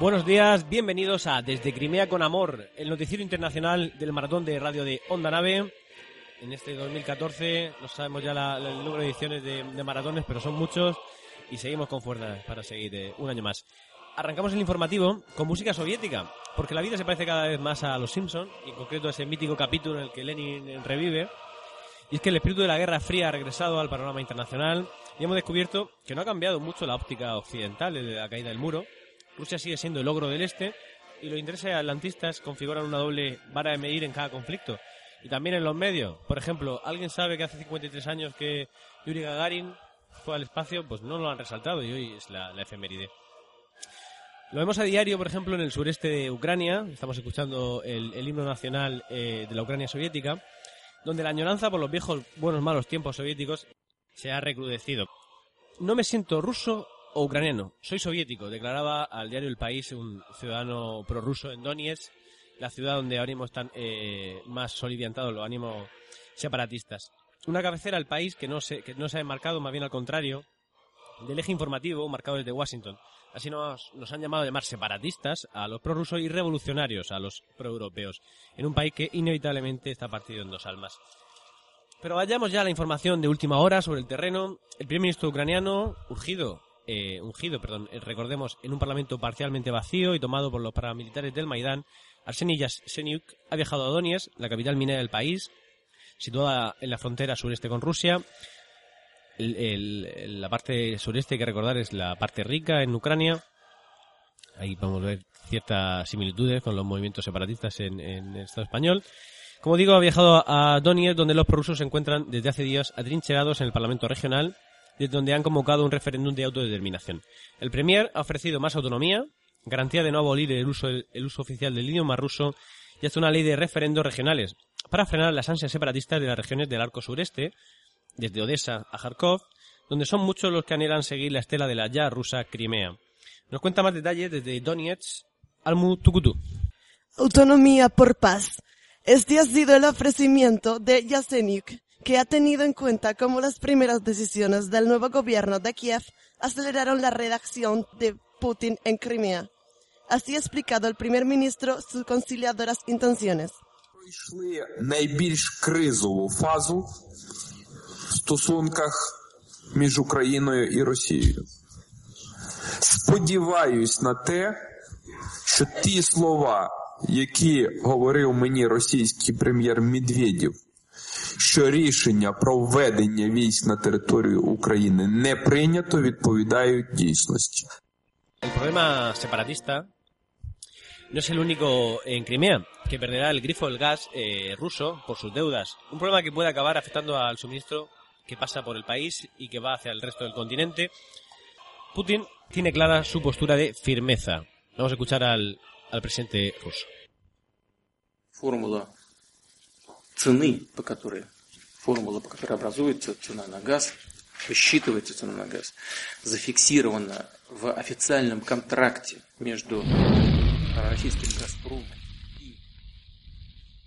Buenos días, bienvenidos a Desde Crimea con Amor, el noticiero internacional del maratón de radio de Onda Nave. En este 2014, no sabemos ya el número de ediciones de maratones, pero son muchos y seguimos con fuerza para seguir un año más. Arrancamos el informativo con música soviética, porque la vida se parece cada vez más a Los Simpson, y en concreto a ese mítico capítulo en el que Lenin revive. Y es que el espíritu de la Guerra Fría ha regresado al panorama internacional y hemos descubierto que no ha cambiado mucho la óptica occidental desde la caída del muro. Rusia sigue siendo el ogro del este y los intereses atlantistas configuran una doble vara de medir en cada conflicto. Y también en los medios. Por ejemplo, ¿alguien sabe que hace 53 años que Yuri Gagarin fue al espacio? Pues no lo han resaltado y hoy es la efeméride. Lo vemos a diario, por ejemplo, en el sureste de Ucrania. Estamos escuchando el himno nacional de la Ucrania soviética, donde la añoranza por los viejos buenos malos tiempos soviéticos se ha recrudecido. No me siento ruso o ucraniano, soy soviético, declaraba al diario El País un ciudadano prorruso en Donetsk, la ciudad donde ahora mismo están más soliviantados los ánimos separatistas. Una cabecera al país que no se ha enmarcado, más bien al contrario, del eje informativo marcado desde Washington. Así nos han llamado a llamar separatistas a los prorrusos y revolucionarios a los proeuropeos, en un país que inevitablemente está partido en dos almas. Pero vayamos ya a la información de última hora sobre el terreno. El primer ministro ucraniano, ungido, recordemos, en un parlamento parcialmente vacío y tomado por los paramilitares del Maidán, Arseniy Yatsenyuk ha viajado a Donetsk, la capital minera del país, situada en la frontera sureste con Rusia. La parte sureste, hay que recordar, es la parte rica en Ucrania. Ahí vamos a ver ciertas similitudes con los movimientos separatistas en el Estado español. Como digo, ha viajado a Donetsk, donde los prorrusos se encuentran desde hace días atrincherados en el Parlamento Regional, desde donde han convocado un referéndum de autodeterminación. El premier ha ofrecido más autonomía, garantía de no abolir el uso oficial del idioma ruso y hasta una ley de referendos regionales para frenar las ansias separatistas de las regiones del arco sureste, desde Odessa a Kharkov, donde son muchos los que anhelan seguir la estela de la ya rusa Crimea. Nos cuenta más detalles desde Donetsk, Almu Tukutu. Autonomía por paz. Este ha sido el ofrecimiento de Yatsenyuk, que ha tenido en cuenta cómo las primeras decisiones del nuevo gobierno de Kiev aceleraron la reacción de Putin en Crimea. Así ha explicado el primer ministro sus conciliadoras intenciones. Що рішення про введення військ на територію України не прийнято, відповідають дійсності. El problema separatista no es el único en Crimea, que perderá el grifo del gas ruso por sus deudas. Un problema que puede acabar afectando al suministro que pasa por el país y que va hacia el resto del continente. Putin tiene clara su postura de firmeza. Vamos a escuchar al presidente ruso. Формула, по которой образуется цена на газ, высчитывается цена на газ, зафиксирована в официальном контракте между российским Газпромом и...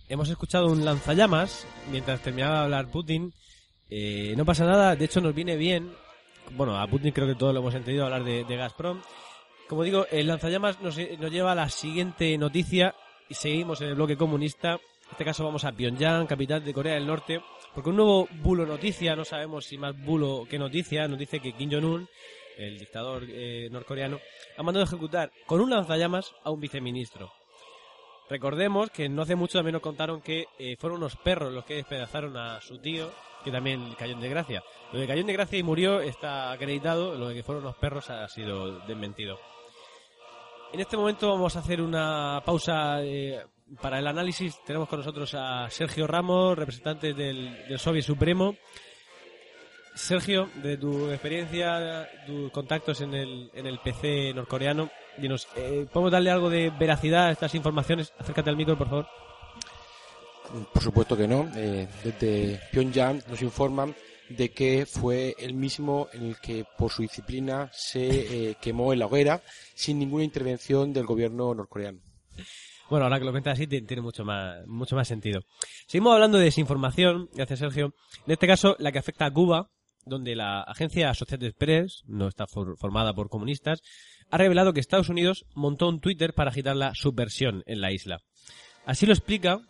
Hemos escuchado un lanzallamas mientras terminaba de hablar Putin. No pasa nada, de hecho nos viene bien. Bueno, a Putin creo que todos lo hemos entendido hablar de Gazprom. Como digo, el lanzallamas nos lleva a la siguiente noticia y seguimos en el bloque comunista. En este caso vamos a Pyongyang, capital de Corea del Norte, porque un nuevo bulo noticia, no sabemos si más bulo que noticia, nos dice que Kim Jong-un, el dictador norcoreano, ha mandado ejecutar con un lanzallamas a un viceministro. Recordemos que no hace mucho también nos contaron que fueron unos perros los que despedazaron a su tío, que también cayó en desgracia. Lo de cayó en desgracia y murió está acreditado, lo de que fueron unos perros ha sido desmentido. En este momento vamos a hacer una pausa... Para el análisis tenemos con nosotros a Sergio Ramos, representante del Soviet Supremo. Sergio, de tu experiencia, tus contactos en el PC norcoreano, dinos, ¿podemos darle algo de veracidad a estas informaciones? Acércate al micro, por favor. Por supuesto que no. Desde Pyongyang nos informan de que fue el mismo en el que por su disciplina se quemó en la hoguera sin ninguna intervención del gobierno norcoreano. Bueno, ahora que lo cuentas así tiene mucho más sentido. Seguimos hablando de desinformación, gracias Sergio. En este caso, la que afecta a Cuba, donde la agencia Associated Press, no está formada por comunistas, ha revelado que Estados Unidos montó un Twitter para agitar la subversión en la isla. Así lo explica,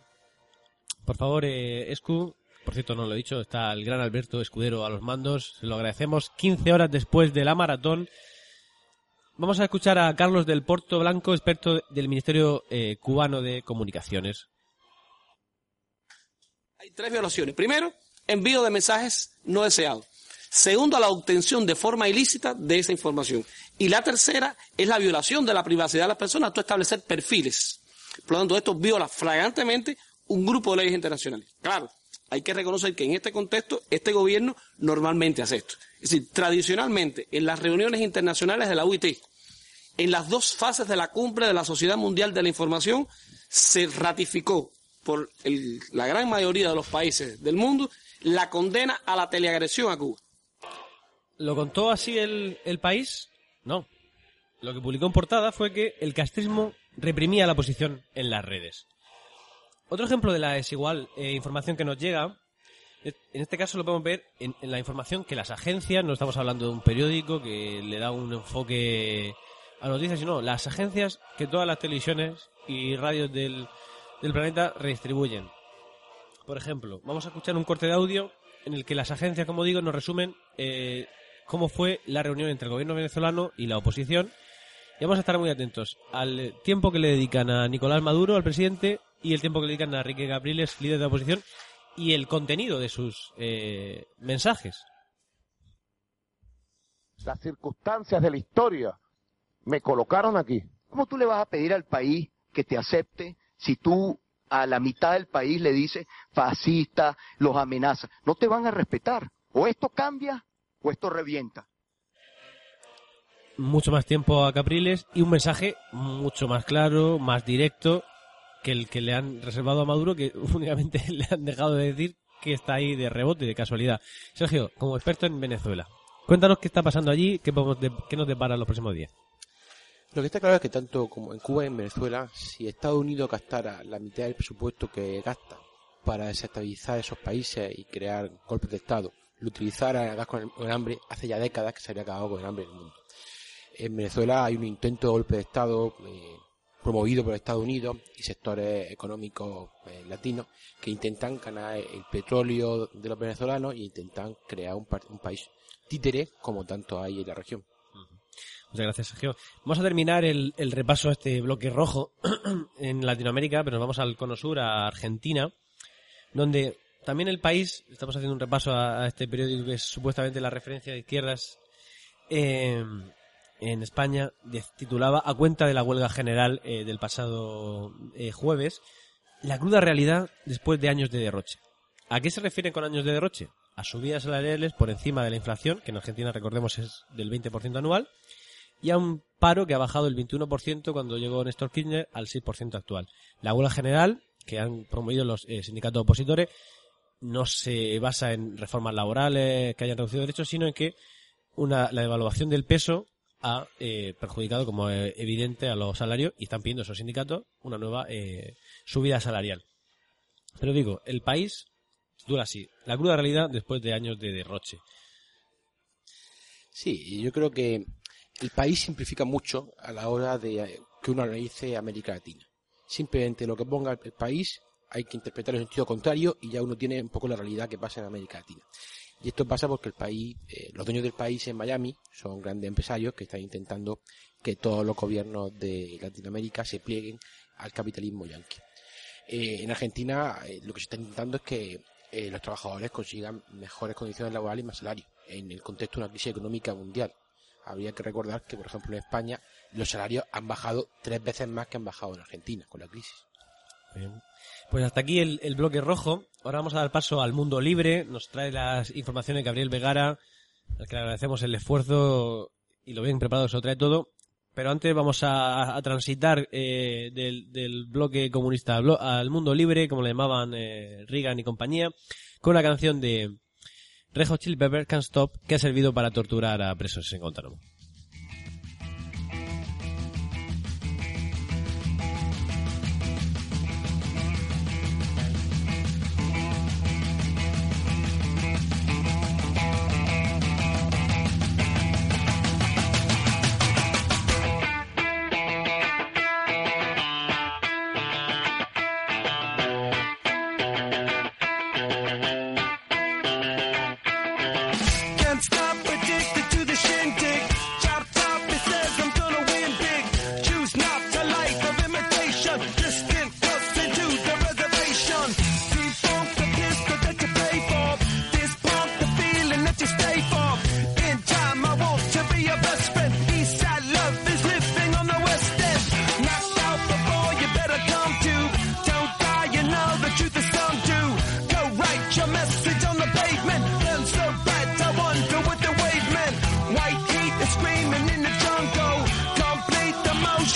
por favor, Escu, por cierto, no lo he dicho, está el gran Alberto Escudero a los mandos, se lo agradecemos, 15 horas después de la maratón. Vamos a escuchar a Carlos del Porto Blanco, experto del Ministerio Cubano de Comunicaciones. Hay tres violaciones. Primero, envío de mensajes no deseados. Segundo, la obtención de forma ilícita de esa información. Y la tercera es la violación de la privacidad de las personas al establecer perfiles. Por lo tanto, esto viola flagrantemente un grupo de leyes internacionales. Claro, hay que reconocer que en este contexto, este gobierno normalmente hace esto. Es decir, tradicionalmente, en las reuniones internacionales de la OIT, en las dos fases de la cumbre de la Sociedad Mundial de la Información, se ratificó por la gran mayoría de los países del mundo la condena a la teleagresión a Cuba. ¿Lo contó así el país? No. Lo que publicó en portada fue que el castrismo reprimía la oposición en las redes. Otro ejemplo de la desigual información que nos llega, en este caso lo podemos ver en la información que las agencias, no estamos hablando de un periódico que le da un enfoque a noticias, sino las agencias que todas las televisiones y radios del planeta redistribuyen. Por ejemplo, vamos a escuchar un corte de audio en el que las agencias, como digo, nos resumen cómo fue la reunión entre el gobierno venezolano y la oposición. Y vamos a estar muy atentos al tiempo que le dedican a Nicolás Maduro, al presidente, y el tiempo que le dedican a Enrique Capriles, líder de la oposición, y el contenido de sus mensajes. Las circunstancias de la historia me colocaron aquí. ¿Cómo tú le vas a pedir al país que te acepte si tú a la mitad del país le dices fascista, los amenazas? No te van a respetar. O esto cambia o esto revienta. Mucho más tiempo a Capriles y un mensaje mucho más claro, más directo que el que le han reservado a Maduro, que únicamente le han dejado de decir que está ahí de rebote, de casualidad. Sergio, como experto en Venezuela, cuéntanos qué está pasando allí, qué nos depara los próximos días. Lo que está claro es que tanto como en Cuba y en Venezuela, si Estados Unidos gastara la mitad del presupuesto que gasta para desestabilizar esos países y crear golpes de Estado, lo utilizara con el hambre, hace ya décadas que se habría acabado con el hambre en el mundo. En Venezuela hay un intento de golpe de Estado promovido por Estados Unidos y sectores económicos latinos que intentan ganar el petróleo de los venezolanos y intentan crear un país títere como tanto hay en la región. Muchas gracias, Sergio. Vamos a terminar el repaso a este bloque rojo en Latinoamérica, pero nos vamos al Cono Sur, a Argentina, donde también el país, estamos haciendo un repaso a este periódico que es supuestamente la referencia de izquierdas en España, titulaba a cuenta de la huelga general del pasado jueves, la cruda realidad después de años de derroche. ¿A qué se refieren con años de derroche? A subidas salariales por encima de la inflación, que en Argentina, recordemos, es del 20% anual, y a un paro que ha bajado el 21% cuando llegó Néstor Kirchner al 6% actual. La huelga general, que han promovido los sindicatos opositores, no se basa en reformas laborales que hayan reducido derechos, sino en que la devaluación del peso ha perjudicado, como es evidente, a los salarios, y están pidiendo esos sindicatos una nueva subida salarial. Pero digo, el país dura así, la cruda realidad después de años de derroche. Sí, yo creo que el país simplifica mucho a la hora de que uno analice América Latina. Simplemente lo que ponga el país hay que interpretar en sentido contrario y ya uno tiene un poco la realidad que pasa en América Latina. Y esto pasa porque el país, los dueños del país en Miami son grandes empresarios que están intentando que todos los gobiernos de Latinoamérica se plieguen al capitalismo yanqui. En Argentina lo que se está intentando es que los trabajadores consigan mejores condiciones laborales y más salarios en el contexto de una crisis económica mundial. Habría que recordar que, por ejemplo, en España los salarios han bajado 3 veces más que han bajado en Argentina con la crisis. Bien. Pues hasta aquí el bloque rojo. Ahora vamos a dar paso al mundo libre. Nos trae las informaciones de Gabriel Vegara, al que le agradecemos el esfuerzo y lo bien preparado se lo trae todo. Pero antes vamos a transitar del bloque comunista al mundo libre, como le llamaban Reagan y compañía, con la canción de Red Hot Chili Peppers, Can't Stop, que ha servido para torturar a presos en Guantánamo.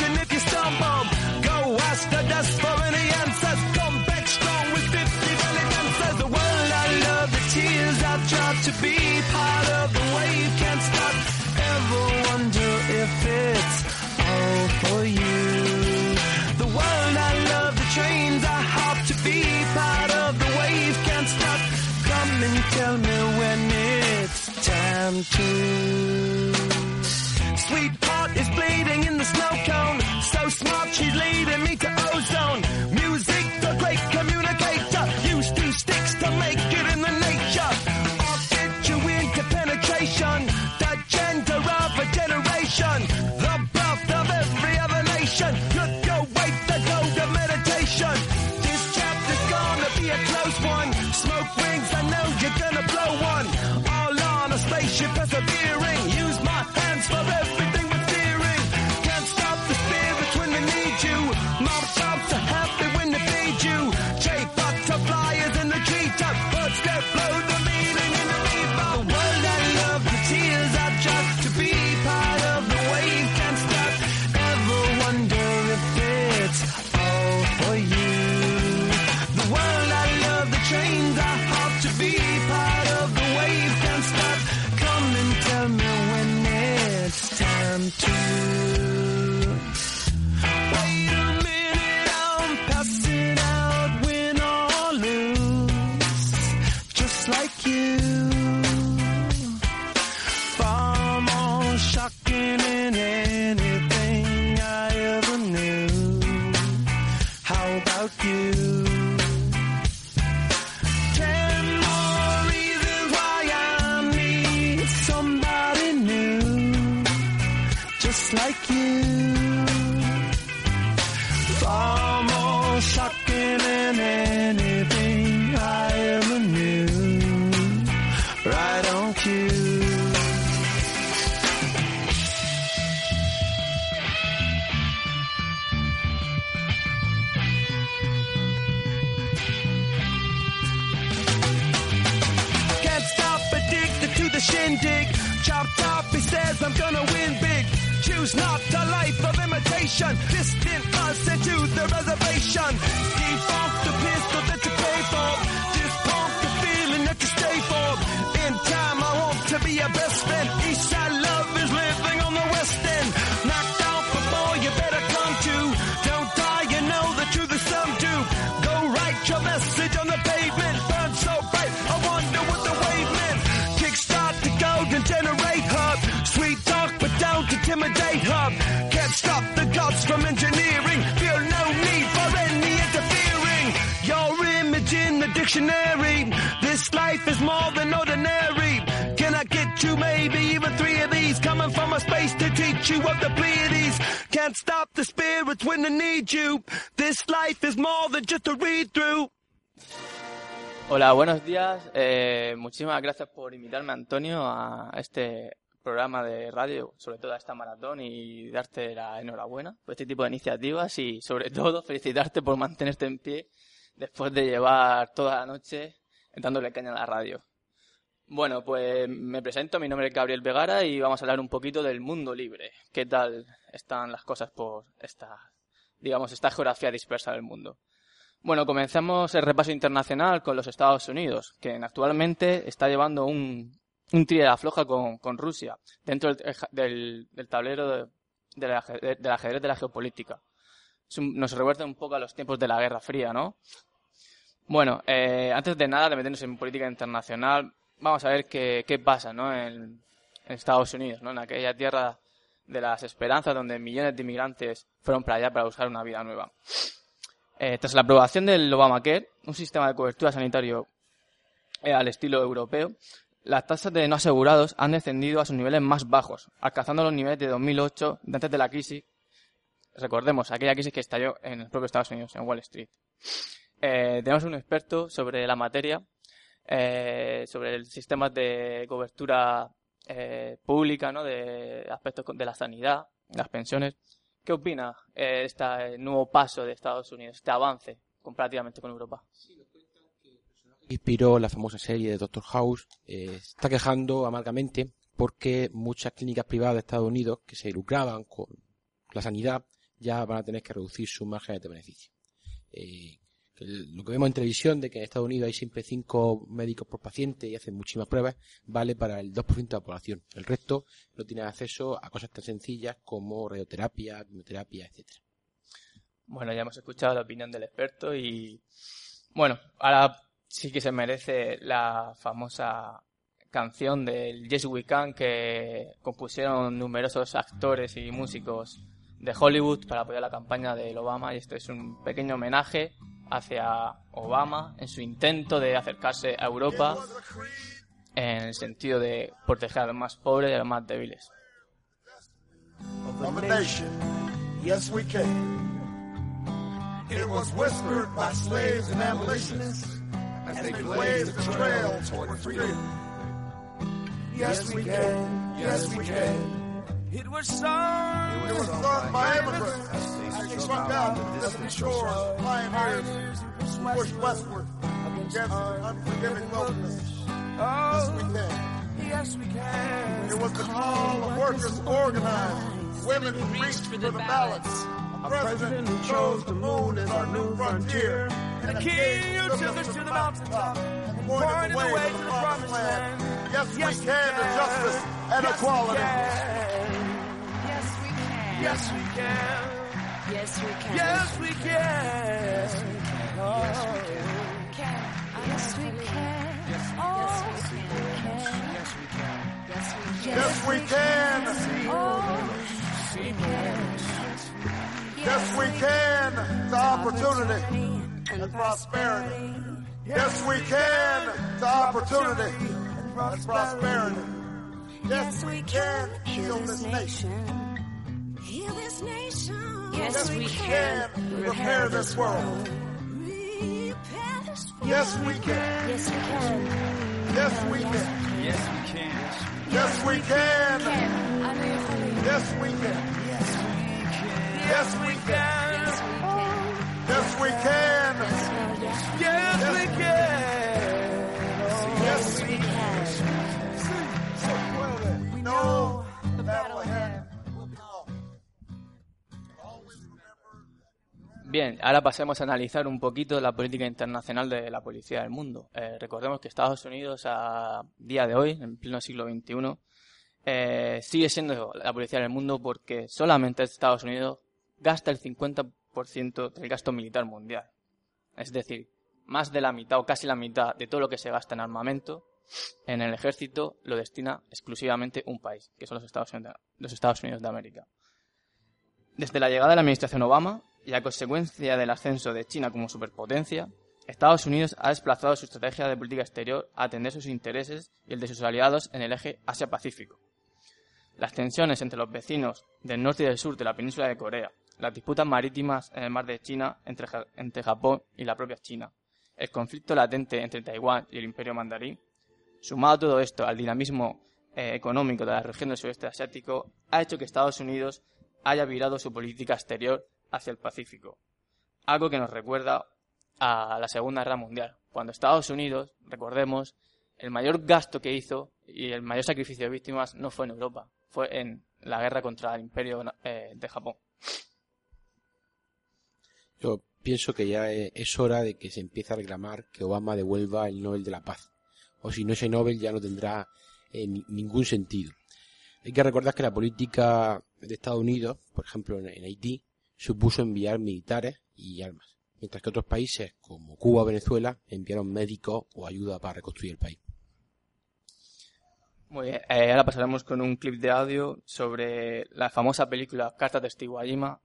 revolution if you stumble. Go ask the dust for any answers. Come back strong with 50 valid answers. The world I love, the tears I've tried to be part of the wave can't stop. Ever wonder if it's all for you? The world I love, the trains I hop to be part of the wave can't stop. Come and tell me when it's time to. Sweetheart is bleeding in the snow cone. So smart, she's leading me to ozone. Music, the great communicator. Used two sticks to make it in the nature. Architecture into penetration. The gender of a generation. The birth of every other nation. Look your way, the gold of meditation. This chapter's gonna be a close one. Smoke rings, I know you're gonna blow one. All on a spaceship persevering. Use my hands for everything. Hola, buenos días. Muchísimas gracias por invitarme, Antonio, a este programa de radio, sobre todo a esta maratón, y darte la enhorabuena por este tipo de iniciativas y, sobre todo, felicitarte por mantenerte en pie después de llevar toda la noche dándole caña a la radio. Bueno, pues me presento, mi nombre es Gabriel Vegara y vamos a hablar un poquito del mundo libre. ¿Qué tal están las cosas por esta geografía dispersa del mundo? Bueno, comenzamos el repaso internacional con los Estados Unidos, que actualmente está llevando un tira y afloja con Rusia dentro del tablero del ajedrez de la geopolítica. Nos revuelve un poco a los tiempos de la Guerra Fría, ¿no? Bueno, antes de nada, de meternos en política internacional, vamos a ver qué pasa, ¿no?, en Estados Unidos, ¿no?, en aquella tierra de las esperanzas donde millones de inmigrantes fueron para allá para buscar una vida nueva. Tras la aprobación del Obamacare, un sistema de cobertura sanitario al estilo europeo, las tasas de no asegurados han descendido a sus niveles más bajos, alcanzando los niveles de 2008, de antes de la crisis. Recordemos, aquella crisis que estalló en el propio Estados Unidos, en Wall Street. Tenemos un experto sobre la materia, sobre el sistema de cobertura pública, ¿no?, de aspectos de la sanidad, las pensiones. ¿Qué opina este nuevo paso de Estados Unidos, este avance comparativamente con Europa? Sí, nos cuentan que el personaje que inspiró la famosa serie de Doctor House está quejando amargamente porque muchas clínicas privadas de Estados Unidos que se lucraban con la sanidad ya van a tener que reducir sus márgenes de beneficio. Lo que vemos en televisión de que en Estados Unidos hay siempre 5 médicos por paciente y hacen muchísimas pruebas, vale para el 2% de la población. El resto no tiene acceso a cosas tan sencillas como radioterapia, quimioterapia, etcétera. Bueno, ya hemos escuchado la opinión del experto y, bueno, ahora sí que se merece la famosa canción del Yes We Can que compusieron numerosos actores y músicos de Hollywood para apoyar la campaña del Obama, y esto es un pequeño homenaje hacia Obama en su intento de acercarse a Europa en el sentido de proteger a los más pobres y a los más débiles. Yes we can. It was whispered by slaves and abolitionists as they blazed the trail toward freedom. Yes we can. Yes we can. It was sung. It was sung by immigrants. They struck out the distant shores of pioneers who pushed westward against an unforgiving wilderness. Yes, we can. Yes, we can. It was the call of workers organized, women who reached for the ballots, a president who chose the moon as our new frontier, and a king who took us to the mountaintop and pointed the way to the promised land. Yes, we can to justice and equality. Yes, we can. Yes, we can. Yes, we can. Yes, we can. Yes, we can. Oh, yes, we can. Yes, we can. Yes, we can. Yes, we can. Yes, we can. Yes, we can. The opportunity and prosperity. Yes, we can. The opportunity and prosperity. Yes, we can. Heal this nation. Heal this nation. Yes, we can repair this world. Yes, we can. Yes, we can. Yes, we can. Yes, we can. Yes, we can. Yes, we can. Yes, we can. Yes, we can. Yes, we can. Yes, we can. We know the battle ahead. Bien, ahora pasemos a analizar un poquito la política internacional de la policía del mundo. Recordemos que Estados Unidos a día de hoy, en pleno siglo XXI, sigue siendo la policía del mundo porque solamente Estados Unidos gasta el 50% del gasto militar mundial. Es decir, más de la mitad o casi la mitad de todo lo que se gasta en armamento, en el ejército, lo destina exclusivamente un país, que son los Estados Unidos de América. Desde la llegada de la administración Obama y a consecuencia del ascenso de China como superpotencia, Estados Unidos ha desplazado su estrategia de política exterior a atender sus intereses y el de sus aliados en el eje Asia-Pacífico. Las tensiones entre los vecinos del norte y del sur de la península de Corea, las disputas marítimas en el mar de China entre Japón y la propia China, el conflicto latente entre Taiwán y el Imperio Mandarín, sumado todo esto al dinamismo económico de la región del sudeste asiático, ha hecho que Estados Unidos haya virado su política exterior hacia el Pacífico, algo que nos recuerda a la Segunda Guerra Mundial, cuando Estados Unidos, recordemos, el mayor gasto que hizo y el mayor sacrificio de víctimas no fue en Europa, fue en la guerra contra el Imperio de Japón. Yo pienso que ya es hora de que se empiece a reclamar que Obama devuelva el Nobel de la Paz, o si no ese Nobel ya no tendrá ningún sentido. Hay que recordar que la política de Estados Unidos, por ejemplo en Haití, supuso enviar militares y armas, mientras que otros países como Cuba o Venezuela enviaron médicos o ayuda para reconstruir el país. Muy bien, ahora pasaremos con un clip de audio sobre la famosa película Cartas de Iwo Jima,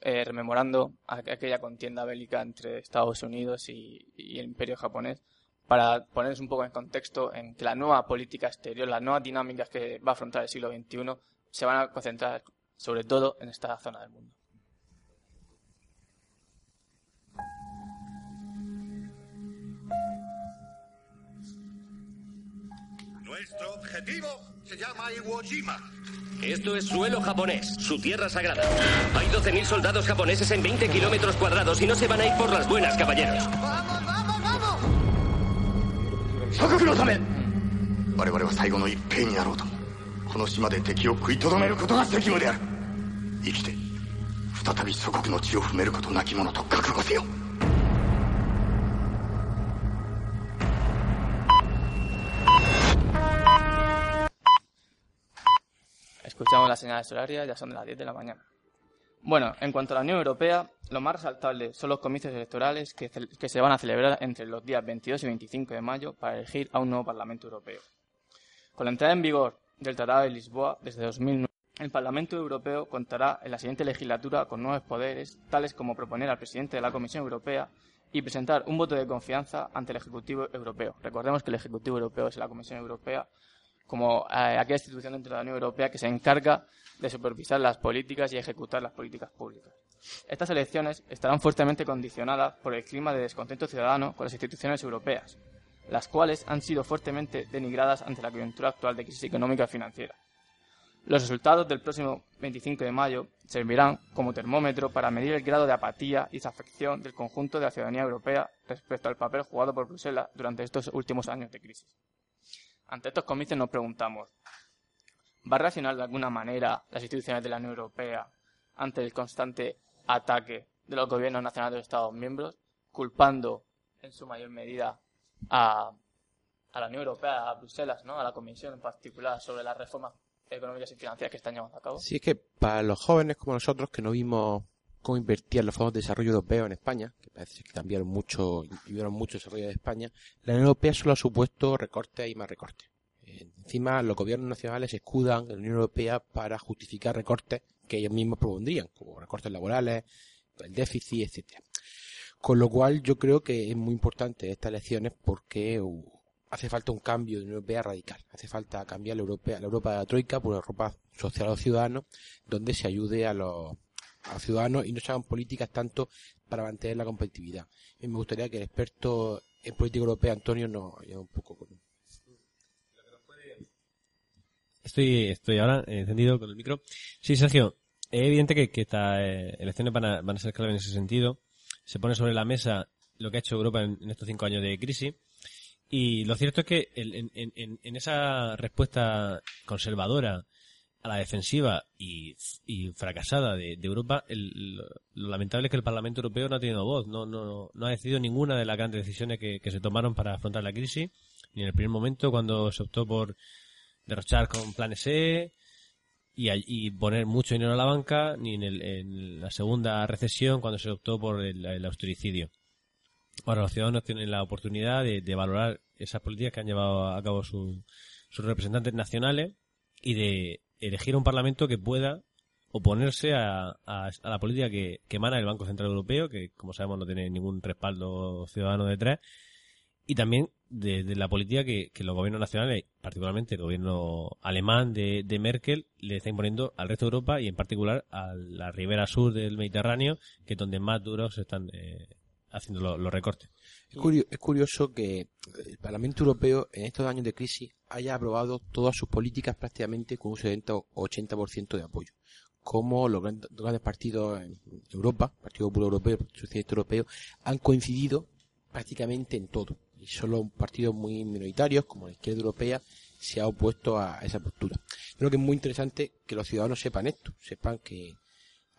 rememorando aquella contienda bélica entre Estados Unidos y el Imperio japonés, para ponernos un poco en contexto en que la nueva política exterior, las nuevas dinámicas que va a afrontar el siglo XXI se van a concentrar sobre todo en esta zona del mundo. Nuestro objetivo se llama Iwo Jima. Esto es suelo japonés, su tierra sagrada. Hay 12.000 soldados japoneses en 20 kilómetros cuadrados y no se van a ir por las buenas, caballeros. ¡Vamos, vamos, vamos! ¡Sakakuro-same! Nosotros seremos el último en hacerlo. Este isla de enemigos se va a acabar. Vivir, 再び祖国の地を踏めることなき者と覚悟せよ。Escuchamos las señales horarias, ya son de las 10 de la mañana. Bueno, en cuanto a la Unión Europea, lo más resaltable son los comicios electorales que se van a celebrar entre los días 22 y 25 de mayo para elegir a un nuevo Parlamento Europeo. Con la entrada en vigor del Tratado de Lisboa desde 2009, el Parlamento Europeo contará en la siguiente legislatura con nuevos poderes, tales como proponer al presidente de la Comisión Europea y presentar un voto de confianza ante el Ejecutivo Europeo. Recordemos que el Ejecutivo Europeo es la Comisión Europea, como aquella institución dentro de la Unión Europea que se encarga de supervisar las políticas y ejecutar las políticas públicas. Estas elecciones estarán fuertemente condicionadas por el clima de descontento ciudadano con las instituciones europeas, las cuales han sido fuertemente denigradas ante la coyuntura actual de crisis económica y financiera. Los resultados del próximo 25 de mayo servirán como termómetro para medir el grado de apatía y desafección del conjunto de la ciudadanía europea respecto al papel jugado por Bruselas durante estos últimos años de crisis. Ante estos comicios nos preguntamos, ¿va a reaccionar de alguna manera las instituciones de la Unión Europea ante el constante ataque de los gobiernos nacionales de los Estados miembros, culpando en su mayor medida a la Unión Europea, a Bruselas, ¿no?, a la Comisión en particular, sobre las reformas económicas y financieras que están llevando a cabo? Sí, es que para los jóvenes como nosotros que no vimos cómo invertían los fondos de desarrollo europeos en España, que parece que cambiaron mucho, incluyeron mucho el desarrollo de España, la Unión Europea solo ha supuesto recortes y más recortes. Encima, los gobiernos nacionales escudan en la Unión Europea para justificar recortes que ellos mismos propondrían, como recortes laborales, el déficit, etcétera. Con lo cual, yo creo que es muy importante estas elecciones porque hace falta un cambio de Unión Europea radical. Hace falta cambiar la Europa de la Troika por una Europa social a los ciudadanos, donde se ayude a los ciudadanos y no se hagan políticas tanto para mantener la competitividad. Y me gustaría que el experto en política europea, Antonio, nos ayude un poco con él. Estoy ahora encendido con el micro. Sí, Sergio, es evidente que estas elecciones van a ser clave en ese sentido. Se pone sobre la mesa lo que ha hecho Europa en estos 5 años de crisis. Y lo cierto es que en esa respuesta conservadora a la defensiva y fracasada de Europa, lo lamentable es que el Parlamento Europeo no ha tenido voz, no ha decidido ninguna de las grandes decisiones que se tomaron para afrontar la crisis, ni en el primer momento cuando se optó por derrochar con planes E y poner mucho dinero a la banca, ni en la segunda recesión cuando se optó por el austericidio. Ahora los ciudadanos tienen la oportunidad de valorar esas políticas que han llevado a cabo sus representantes nacionales y de elegir un parlamento que pueda oponerse a la política que emana el Banco Central Europeo, que como sabemos no tiene ningún respaldo ciudadano detrás, y también de la política que los gobiernos nacionales, particularmente el gobierno alemán de Merkel, le está imponiendo al resto de Europa y en particular a la ribera sur del Mediterráneo, que es donde más duros están haciendo los recortes. Es curioso que el Parlamento Europeo en estos años de crisis haya aprobado todas sus políticas prácticamente con un 70 o 80% de apoyo. Como los grandes partidos en Europa, el Partido Popular Europeo y el Partido Socialista Europeo, han coincidido prácticamente en todo. Y solo partidos muy minoritarios, como la izquierda europea, se ha opuesto a esa postura. Creo que es muy interesante que los ciudadanos sepan esto, sepan que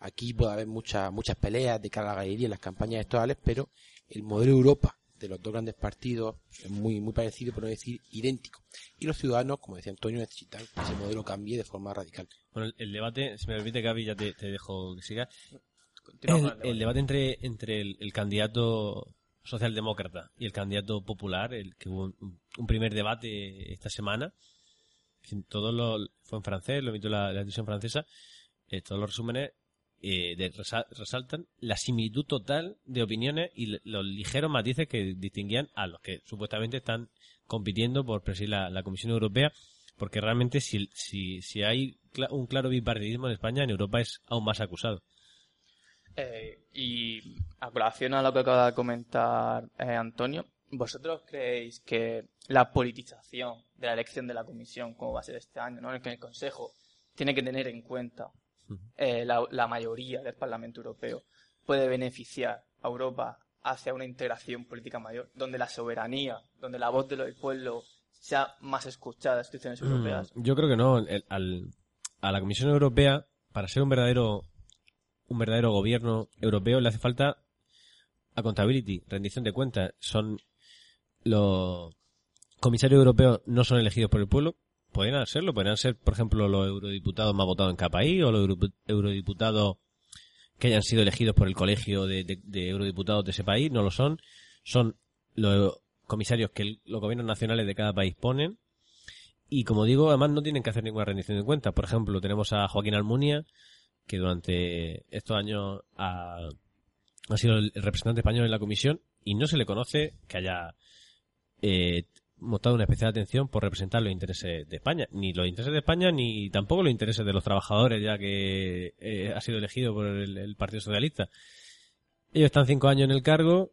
aquí puede haber muchas peleas de cara a la galería en las campañas electorales, pero el modelo Europa de los dos grandes partidos es muy, muy parecido, por no decir idéntico. Y los ciudadanos, como decía Antonio, necesitan que ese modelo cambie de forma radical. Bueno, el debate, si me permite, Gaby, ya te dejo que sigas. El debate entre el candidato socialdemócrata y el candidato popular, el que hubo un primer debate esta semana, fue en francés, lo emitió la televisión francesa, todos los resúmenes resaltan la similitud total de opiniones y los ligeros matices que distinguían a los que supuestamente están compitiendo por presidir la Comisión Europea, porque realmente si hay un claro bipartidismo en España, en Europa es aún más acusado. Y a colación a lo que acaba de comentar Antonio, ¿vosotros creéis que la politización de la elección de la Comisión, como va a ser este año, ¿no?, en el que el Consejo tiene que tener en cuenta la mayoría del Parlamento Europeo, puede beneficiar a Europa hacia una integración política mayor, donde la soberanía, donde la voz del pueblo sea más escuchada en las instituciones europeas? Yo creo que no. A la Comisión Europea, para ser un verdadero un verdadero gobierno europeo le hace falta accountability, rendición de cuentas. Son los comisarios europeos, no son elegidos por el pueblo. Podrían serlo, podrían ser, por ejemplo, los eurodiputados más votados en cada país, o los eurodiputados que hayan sido elegidos por el colegio de eurodiputados de ese país. No lo son. Son los comisarios que los gobiernos nacionales de cada país ponen. Y como digo, además no tienen que hacer ninguna rendición de cuentas. Por ejemplo, tenemos a Joaquín Almunia, que durante estos años ha sido el representante español en la comisión, y no se le conoce que haya mostrado una especial atención por representar los intereses de España. Ni los intereses de España, ni tampoco los intereses de los trabajadores, ya que ha sido elegido por el Partido Socialista. Ellos están 5 años en el cargo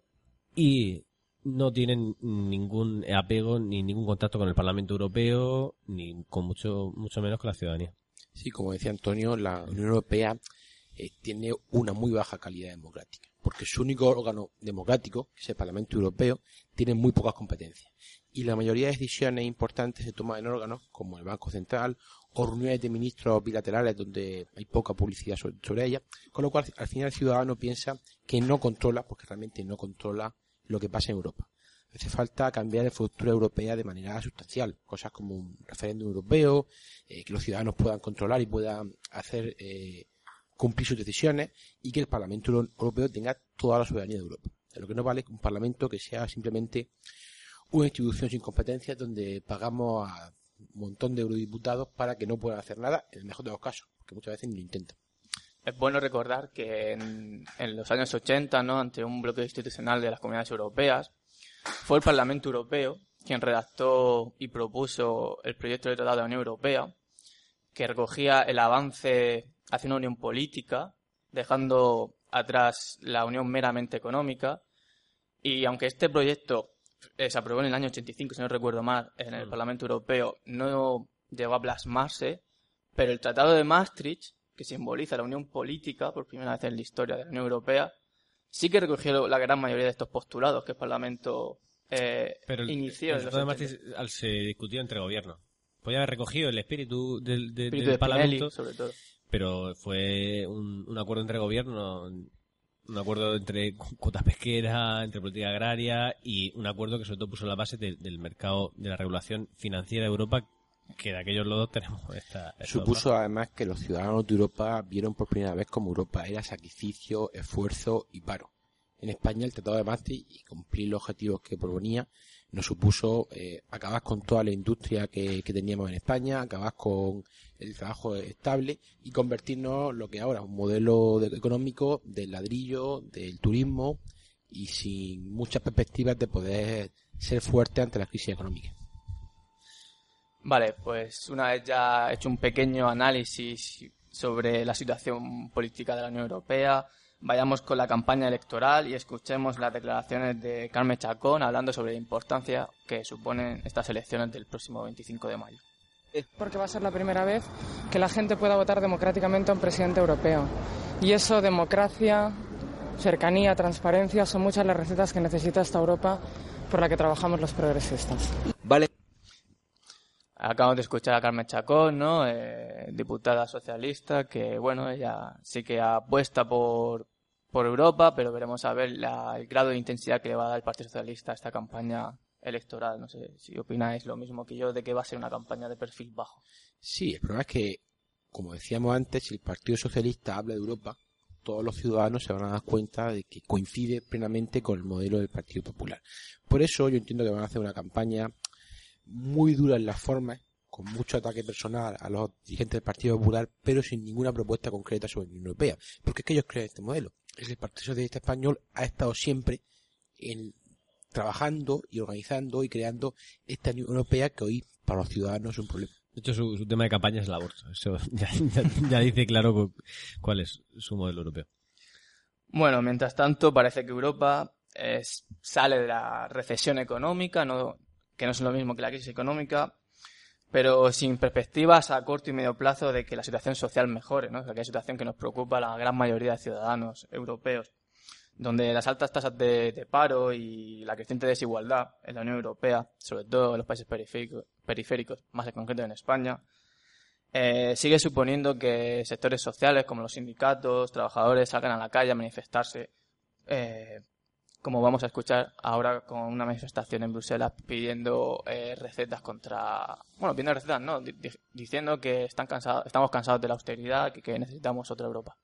y no tienen ningún apego ni ningún contacto con el Parlamento Europeo, ni con mucho menos con la ciudadanía. Sí, como decía Antonio, la Unión Europea tiene una muy baja calidad democrática, porque su único órgano democrático, que es el Parlamento Europeo, tiene muy pocas competencias. Y la mayoría de decisiones importantes se toman en órganos como el Banco Central o reuniones de ministros bilaterales donde hay poca publicidad sobre ellas, con lo cual al final el ciudadano piensa que no controla, porque realmente no controla lo que pasa en Europa. Hace falta cambiar la estructura europea de manera sustancial, cosas como un referéndum europeo, que los ciudadanos puedan controlar y puedan hacer cumplir sus decisiones, y que el Parlamento Europeo tenga toda la soberanía de Europa. Lo que no vale es un Parlamento que sea simplemente una institución sin competencias donde pagamos a un montón de eurodiputados para que no puedan hacer nada, en el mejor de los casos, porque muchas veces ni lo intentan. Es bueno recordar que en los años 80, ¿no?, ante un bloqueo institucional de las comunidades europeas, fue el Parlamento Europeo quien redactó y propuso el proyecto de Tratado de la Unión Europea, que recogía el avance hacia una unión política, dejando atrás la unión meramente económica. Y aunque este proyecto se aprobó en el año 85, si no recuerdo mal, en el Parlamento Europeo, no llegó a plasmarse, pero el Tratado de Maastricht, que simboliza la unión política por primera vez en la historia de la Unión Europea, sí que recogió la gran mayoría de estos postulados que el Parlamento inició. Pero el Tratado de Maastricht se discutió entre gobiernos. Podía haber recogido el espíritu del Parlamento, Spinelli, sobre todo. Pero fue un acuerdo entre gobiernos, un acuerdo entre cuotas pesqueras, entre política agraria, y un acuerdo que sobre todo puso la base del mercado, de la regulación financiera de Europa, que de aquellos los dos tenemos esta supuso Europa. Además que los ciudadanos de Europa vieron por primera vez como Europa era sacrificio, esfuerzo y paro. En España el Tratado de Maastricht y cumplir los objetivos que proponía nos supuso acabar con toda la industria que teníamos en España, acabar con el trabajo estable y convertirnos lo que ahora es un modelo económico del ladrillo, del turismo, y sin muchas perspectivas de poder ser fuerte ante la crisis económica. Vale, pues una vez ya hecho un pequeño análisis sobre la situación política de la Unión Europea, vayamos con la campaña electoral y escuchemos las declaraciones de Carmen Chacón hablando sobre la importancia que suponen estas elecciones del próximo 25 de mayo. Porque va a ser la primera vez que la gente pueda votar democráticamente a un presidente europeo. Y eso, democracia, cercanía, transparencia, son muchas las recetas que necesita esta Europa por la que trabajamos los progresistas. Vale. Acabamos de escuchar a Carmen Chacón, ¿no?, diputada socialista, que bueno, ella sí que apuesta por Europa, pero veremos a ver el grado de intensidad que le va a dar el Partido Socialista a esta campaña electoral. No sé si opináis lo mismo que yo de que va a ser una campaña de perfil bajo. Sí, el problema es que, como decíamos antes, si el Partido Socialista habla de Europa, todos los ciudadanos se van a dar cuenta de que coincide plenamente con el modelo del Partido Popular. Por eso yo entiendo que van a hacer una campaña muy dura en las formas, con mucho ataque personal a los dirigentes del Partido Popular, pero sin ninguna propuesta concreta sobre la Unión Europea, porque es que ellos creen este modelo. El Partido Socialista Español ha estado siempre trabajando y organizando y creando esta Unión Europea que hoy para los ciudadanos es un problema. De hecho, su tema de campaña es el aborto. Eso ya dice claro cuál es su modelo europeo. Bueno, mientras tanto, parece que Europa sale de la recesión económica, no, que no es lo mismo que la crisis económica, pero sin perspectivas a corto y medio plazo de que la situación social mejore, ¿no? Aquella situación que nos preocupa a la gran mayoría de ciudadanos europeos, donde las altas tasas de paro y la creciente desigualdad en la Unión Europea, sobre todo en los países periféricos, más en concreto en España, sigue suponiendo que sectores sociales como los sindicatos, trabajadores salgan a la calle a manifestarse, como vamos a escuchar ahora con una manifestación en Bruselas pidiendo recetas contra... Bueno, pidiendo recetas, no, diciendo que estamos cansados de la austeridad, que necesitamos otra Europa.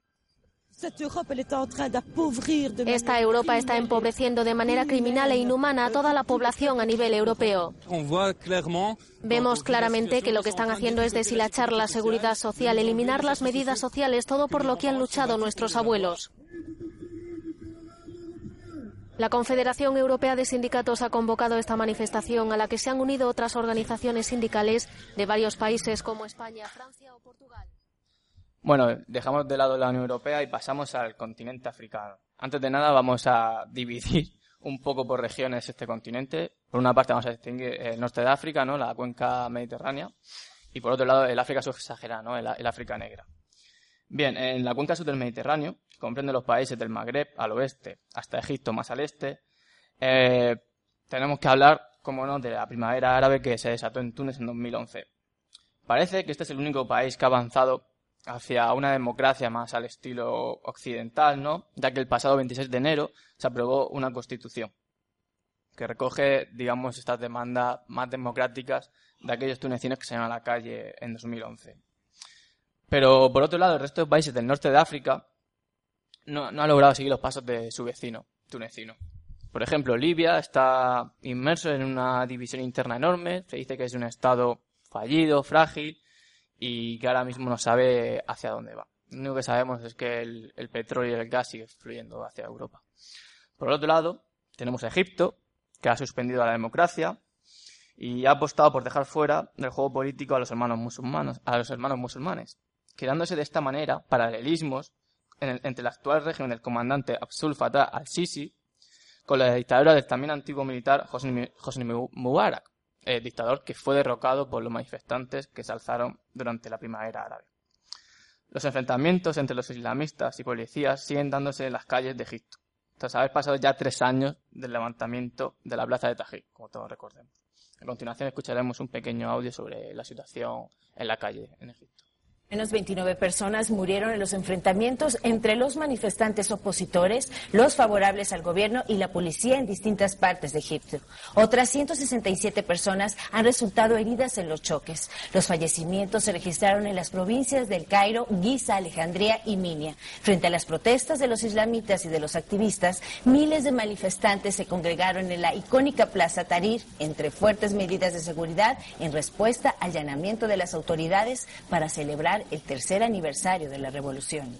Esta Europa está empobreciendo de manera criminal e inhumana a toda la población a nivel europeo. Vemos claramente que lo que están haciendo es deshilachar la seguridad social, eliminar las medidas sociales, todo por lo que han luchado nuestros abuelos. La Confederación Europea de Sindicatos ha convocado esta manifestación a la que se han unido otras organizaciones sindicales de varios países como España, Francia o Portugal. Bueno, dejamos de lado la Unión Europea y pasamos al continente africano. Antes de nada vamos a dividir un poco por regiones este continente. Por una parte vamos a distinguir el norte de África, ¿no?, la cuenca mediterránea, y por otro lado el África subsahariana, ¿no?, el África negra. Bien, en la cuenca sur del Mediterráneo comprende los países del Magreb al oeste hasta Egipto más al este. Tenemos que hablar, como no, de la primavera árabe que se desató en Túnez en 2011. Parece que este es el único país que ha avanzado hacia una democracia más al estilo occidental, ¿no?, ya que el pasado 26 de enero se aprobó una constitución que recoge, digamos, estas demandas más democráticas de aquellos tunecinos que salieron a la calle en 2011. Pero, por otro lado, el resto de países del norte de África no ha logrado seguir los pasos de su vecino tunecino. Por ejemplo, Libia está inmerso en una división interna enorme, se dice que es un estado fallido, frágil, y que ahora mismo no sabe hacia dónde va. Lo único que sabemos es que el petróleo y el gas sigue fluyendo hacia Europa. Por otro lado, tenemos a Egipto, que ha suspendido a la democracia y ha apostado por dejar fuera del juego político a los hermanos musulmanes, creándose de esta manera paralelismos entre el actual régimen del comandante Abdel Fattah al-Sisi con la dictadura del también antiguo militar Hosni Mubarak, dictador que fue derrocado por los manifestantes que se alzaron durante la primavera árabe. Los enfrentamientos entre los islamistas y policías siguen dándose en las calles de Egipto, tras haber pasado ya 3 años del levantamiento de la plaza de Tahrir, como todos recordemos. A continuación escucharemos un pequeño audio sobre la situación en la calle en Egipto. Menos 29 personas murieron en los enfrentamientos entre los manifestantes opositores, los favorables al gobierno y la policía en distintas partes de Egipto. Otras 167 personas han resultado heridas en los choques. Los fallecimientos se registraron en las provincias del Cairo, Giza, Alejandría y Minia. Frente a las protestas de los islamitas y de los activistas, miles de manifestantes se congregaron en la icónica Plaza Tahrir entre fuertes medidas de seguridad en respuesta al allanamiento de las autoridades para celebrar el tercer aniversario de la revolución.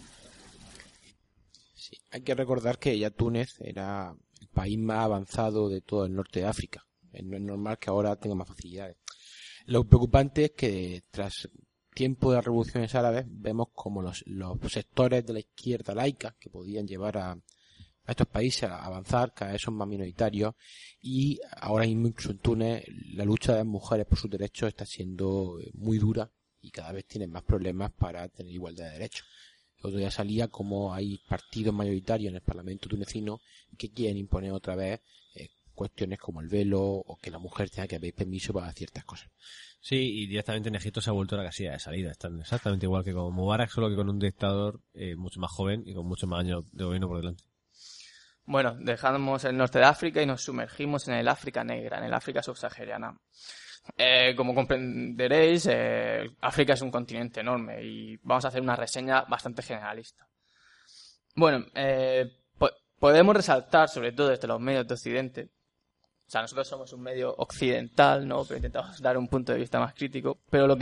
Sí, hay que recordar que ya Túnez era el país más avanzado de todo el norte de África. No es normal que ahora tenga más facilidades. Lo preocupante es que tras tiempo de las revoluciones árabes vemos como los sectores de la izquierda laica que podían llevar a estos países a avanzar cada vez son más minoritarios, y ahora incluso en Túnez la lucha de las mujeres por sus derechos está siendo muy dura y cada vez tienen más problemas para tener igualdad de derechos. El otro día salía como hay partidos mayoritarios en el Parlamento tunecino que quieren imponer otra vez cuestiones como el velo o que la mujer tenga que pedir permiso para ciertas cosas. Sí, y directamente en Egipto se ha vuelto a la casilla de salida. Están exactamente igual que con Mubarak, solo que con un dictador mucho más joven y con muchos más años de gobierno por delante. Bueno, dejamos el norte de África y nos sumergimos en el África negra, en el África subsahariana. Como comprenderéis, África es un continente enorme y vamos a hacer una reseña bastante generalista. Bueno, podemos resaltar, sobre todo desde los medios de Occidente, o sea, nosotros somos un medio occidental, ¿no?, pero intentamos dar un punto de vista más crítico, pero lo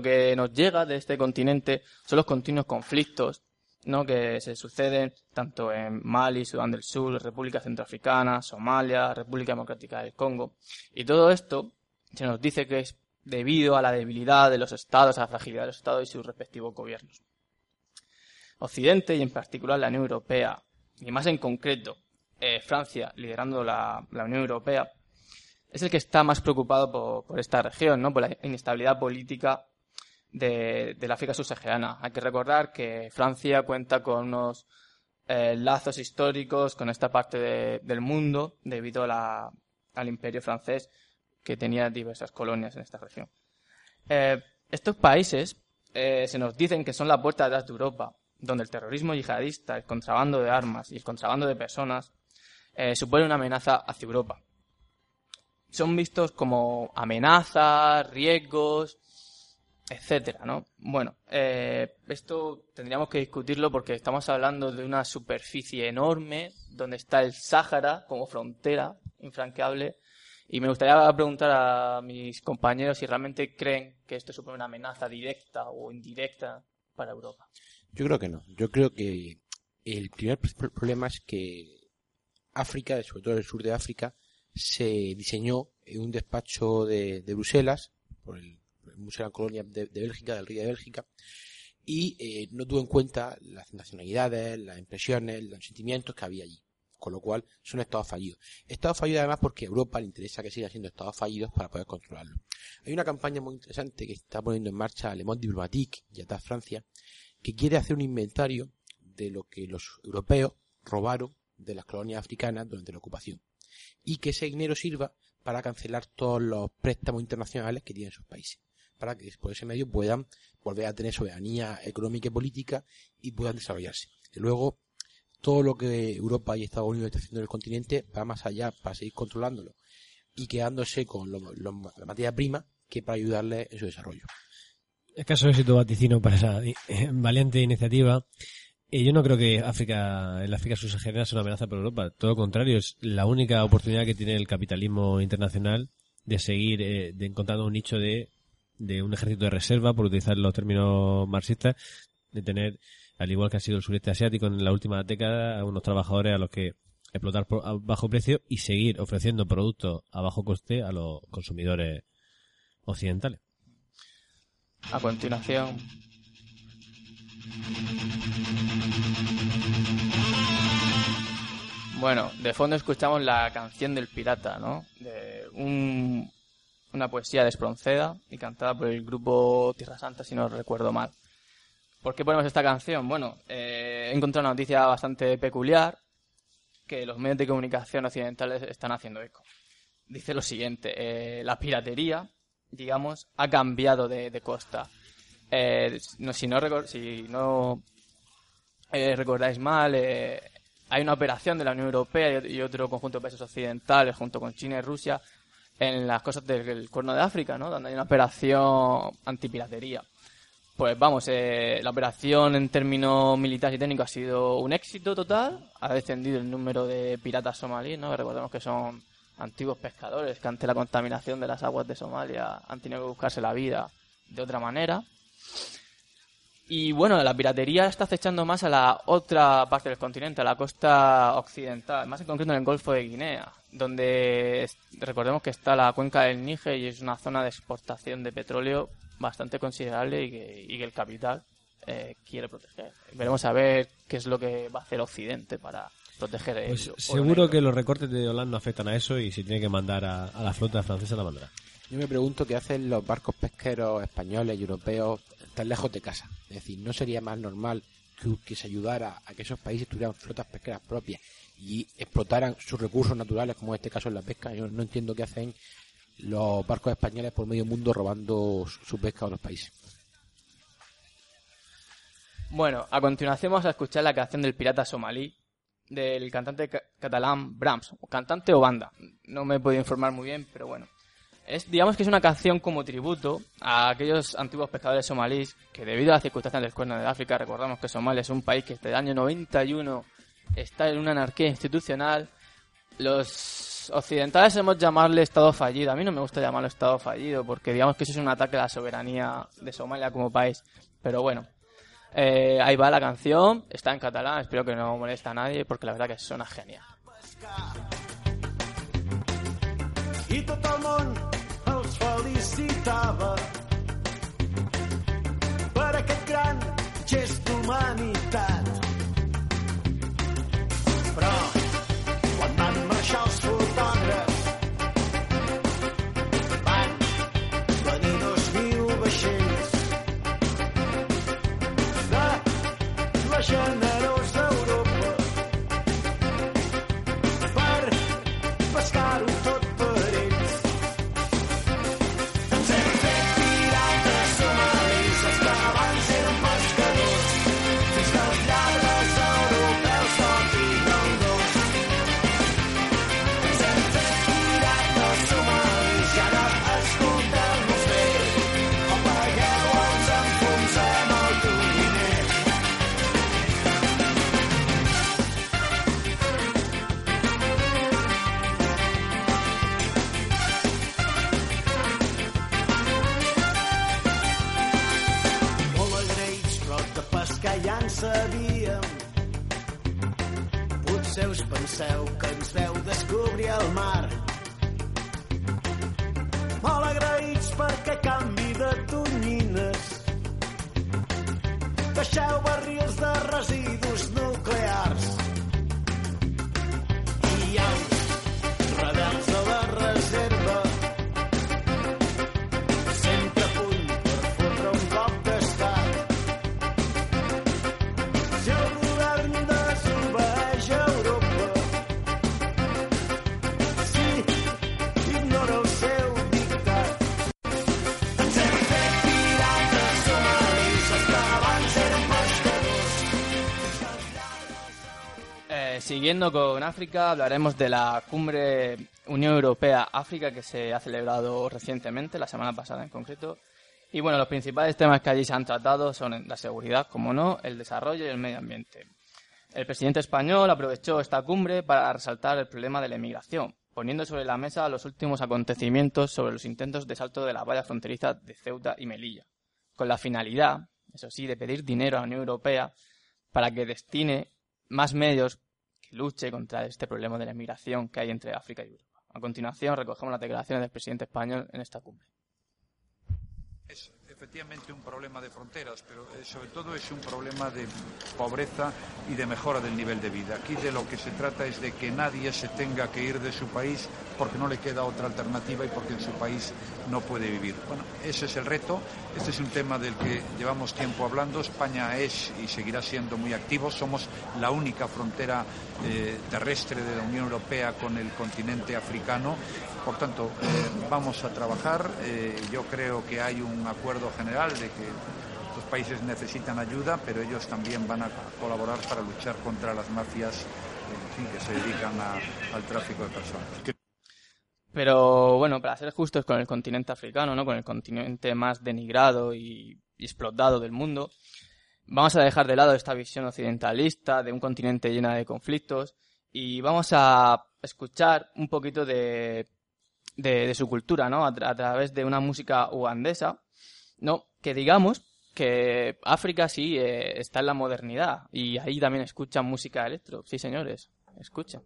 que nos llega de este continente son los continuos conflictos, ¿no?, que se suceden tanto en Mali, Sudán del Sur, República Centroafricana, Somalia, República Democrática del Congo, y todo esto se nos dice que es debido a la debilidad de los estados, a la fragilidad de los estados y sus respectivos gobiernos. Occidente, y en particular la Unión Europea, y más en concreto Francia, liderando la Unión Europea, es el que está más preocupado por esta región, ¿no?, por la inestabilidad política de la África subsahariana. Hay que recordar que Francia cuenta con unos lazos históricos con esta parte del mundo debido al Imperio francés, que tenía diversas colonias en esta región. Estos países se nos dicen que son la puerta de atrás de Europa, donde el terrorismo yihadista, el contrabando de armas y el contrabando de personas suponen una amenaza hacia Europa. Son vistos como amenazas, riesgos, etcétera, ¿no? Bueno, esto tendríamos que discutirlo porque estamos hablando de una superficie enorme donde está el Sáhara como frontera infranqueable, y me gustaría preguntar a mis compañeros si realmente creen que esto supone una amenaza directa o indirecta para Europa. Yo creo que no. Yo creo que el primer problema es que África, sobre todo el sur de África, se diseñó en un despacho de Bruselas, por el Museo de la Colonia de Bélgica, del Rey de Bélgica, y no tuvo en cuenta las nacionalidades, las impresiones, los sentimientos que había allí. Con lo cual son estados fallidos. Estados fallidos además porque a Europa le interesa que siga siendo estados fallidos para poder controlarlo. Hay una campaña muy interesante que está poniendo en marcha Le Monde Diplomatique y Attac Francia, que quiere hacer un inventario de lo que los europeos robaron de las colonias africanas durante la ocupación, y que ese dinero sirva para cancelar todos los préstamos internacionales que tienen sus países, para que por ese medio puedan volver a tener soberanía económica y política y puedan desarrollarse. Y luego todo lo que Europa y Estados Unidos están haciendo en el continente va más allá para seguir controlándolo y quedándose con la materia prima que para ayudarle en su desarrollo. Escaso éxito vaticino para esa valiente iniciativa. Yo no creo que el África subsahariana sea una amenaza para Europa. Todo lo contrario, es la única oportunidad que tiene el capitalismo internacional de seguir encontrando un nicho de un ejército de reserva, por utilizar los términos marxistas, de tener, al igual que ha sido el sureste asiático en la última década, a unos trabajadores a los que explotar a bajo precio y seguir ofreciendo productos a bajo coste a los consumidores occidentales. A continuación, bueno, de fondo escuchamos la canción del pirata, ¿no? De una poesía de Espronceda y cantada por el grupo Tierra Santa, si no recuerdo mal. ¿Por qué ponemos esta canción? Bueno, he encontrado una noticia bastante peculiar que los medios de comunicación occidentales están haciendo eco. Dice lo siguiente: la piratería, digamos, ha cambiado de costa. Si no recordáis mal, hay una operación de la Unión Europea y otro conjunto de países occidentales junto con China y Rusia en las costas del Cuerno de África, ¿no? Donde hay una operación antipiratería. Pues vamos, la operación en términos militares y técnicos ha sido un éxito total. Ha descendido el número de piratas somalíes, ¿no? Recordemos que son antiguos pescadores que ante la contaminación de las aguas de Somalia han tenido que buscarse la vida de otra manera. Y bueno, la piratería está acechando más a la otra parte del continente, a la costa occidental, más en concreto en el Golfo de Guinea, donde recordemos que está la cuenca del Níger y es una zona de exportación de petróleo bastante considerable y que el capital quiere proteger. Veremos a ver qué es lo que va a hacer Occidente para proteger. Pues seguro que los recortes de Hollande no afectan a eso, y si tiene que mandar a la flota francesa, la mandará. Yo me pregunto qué hacen los barcos pesqueros españoles y europeos tan lejos de casa. Es decir, ¿no sería más normal que se ayudara a que esos países tuvieran flotas pesqueras propias y explotaran sus recursos naturales, como en este caso en la pesca? Yo no entiendo qué hacen los barcos españoles por medio mundo robando su pesca a otros países. Bueno, a continuación vamos a escuchar la canción del pirata somalí, del cantante catalán Brahms, o cantante o banda. No me he podido informar muy bien, pero bueno. Digamos que es una canción como tributo a aquellos antiguos pescadores somalíes que, debido a las circunstancias del Cuerno de África, recordamos que Somalia es un país que desde el año 91 está en una anarquía institucional. Los occidentales hemos llamarle Estado fallido. A mí no me gusta llamarlo Estado fallido porque digamos que eso es un ataque a la soberanía de Somalia como país. Pero bueno, ahí va la canción, está en catalán, espero que no molesta a nadie porque la verdad que suena genial. I tot el món els felicitava per aquest gran gest d'humanitat. Però quan van marxar els fotògrafs van venir 2.000 vaixells de la generosa Europa per pescar-ho tot. Pirata somalí s'estava sabíem. Potser us penseu que ens veu descobrir el mar. Molt agraïts perquè a canvi de tonyines deixeu barrils de residus nuclears. I au, rebels de la reserva. Siguiendo con África, hablaremos de la cumbre Unión Europea-África que se ha celebrado recientemente, la semana pasada en concreto. Y bueno, los principales temas que allí se han tratado son la seguridad, como no, el desarrollo y el medio ambiente. El presidente español aprovechó esta cumbre para resaltar el problema de la emigración, poniendo sobre la mesa los últimos acontecimientos sobre los intentos de salto de la valla fronteriza de Ceuta y Melilla, con la finalidad, eso sí, de pedir dinero a la Unión Europea para que destine más medios luche contra este problema de la emigración que hay entre África y Europa. A continuación recogemos las declaraciones del presidente español en esta cumbre. Es efectivamente un problema de fronteras, pero sobre todo es un problema de pobreza y de mejora del nivel de vida. Aquí de lo que se trata es de que nadie se tenga que ir de su país porque no le queda otra alternativa y porque en su país no puede vivir. Bueno, ese es el reto. Este es un tema del que llevamos tiempo hablando. España es y seguirá siendo muy activo. Somos la única frontera terrestre de la Unión Europea con el continente africano. Por tanto, vamos a trabajar. Yo creo que hay un acuerdo general de que los países necesitan ayuda, pero ellos también van a colaborar para luchar contra las mafias, en fin, que se dedican al tráfico de personas. Pero bueno, para ser justos con el continente africano, ¿no? Con el continente más denigrado y explotado del mundo, vamos a dejar de lado esta visión occidentalista de un continente lleno de conflictos y vamos a escuchar un poquito de su cultura, ¿no? A través de una música ugandesa, ¿no? Que digamos que África sí está en la modernidad y ahí también escuchan música electro. Sí, señores, escuchan.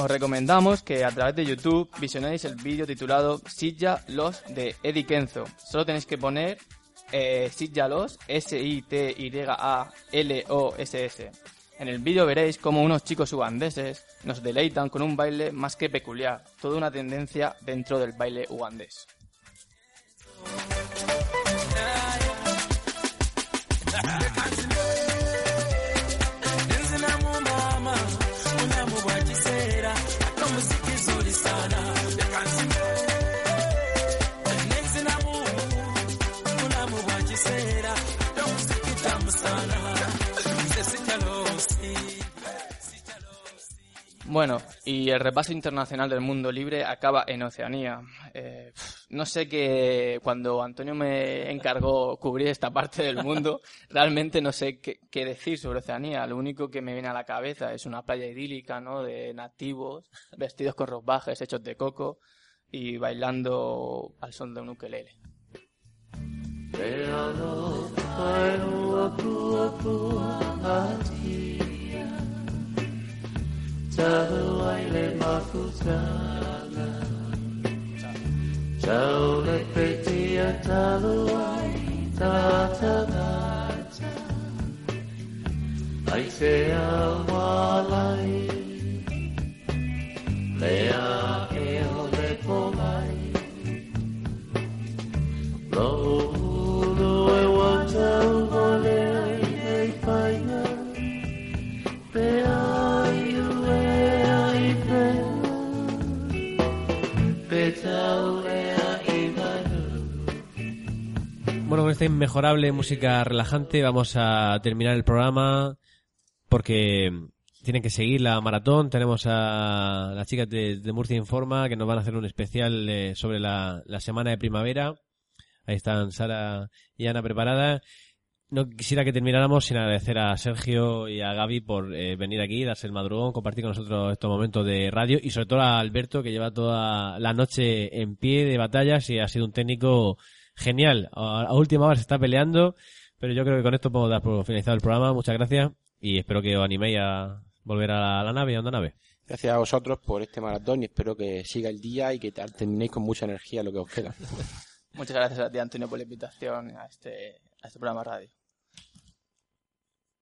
Os recomendamos que a través de YouTube visionéis el vídeo titulado Sitja Los de Eddie Kenzo. Solo tenéis que poner Sitja Los, S-I-T-Y-A-L-O-S-S. En el vídeo veréis cómo unos chicos ugandeses nos deleitan con un baile más que peculiar, toda una tendencia dentro del baile ugandés. Bueno, y el repaso internacional del mundo libre acaba en Oceanía. No sé que cuando Antonio me encargó cubrir esta parte del mundo, realmente no sé qué decir sobre Oceanía. Lo único que me viene a la cabeza es una playa idílica, ¿no? De nativos, vestidos con ropajes hechos de coco y bailando al son de un ukelele. Bueno, con esta inmejorable música relajante vamos a terminar el programa porque Tienen que seguir la maratón. Tenemos a las chicas de Murcia Informa que nos van a hacer un especial sobre la semana de primavera. Ahí están Sara y Ana preparadas. No quisiera que termináramos sin agradecer a Sergio y a Gaby por venir aquí, darse el madrugón, compartir con nosotros estos momentos de radio, y sobre todo a Alberto, que lleva toda la noche en pie de batallas y ha sido un técnico genial. A última hora se está peleando, pero yo creo que con esto podemos dar por finalizado el programa. Muchas gracias y espero que os animéis a volver a la nave, a Onda Nave. Gracias a vosotros por este maratón y espero que siga el día y que terminéis con mucha energía lo que os queda. Muchas gracias a ti, Antonio, por la invitación a este programa radio.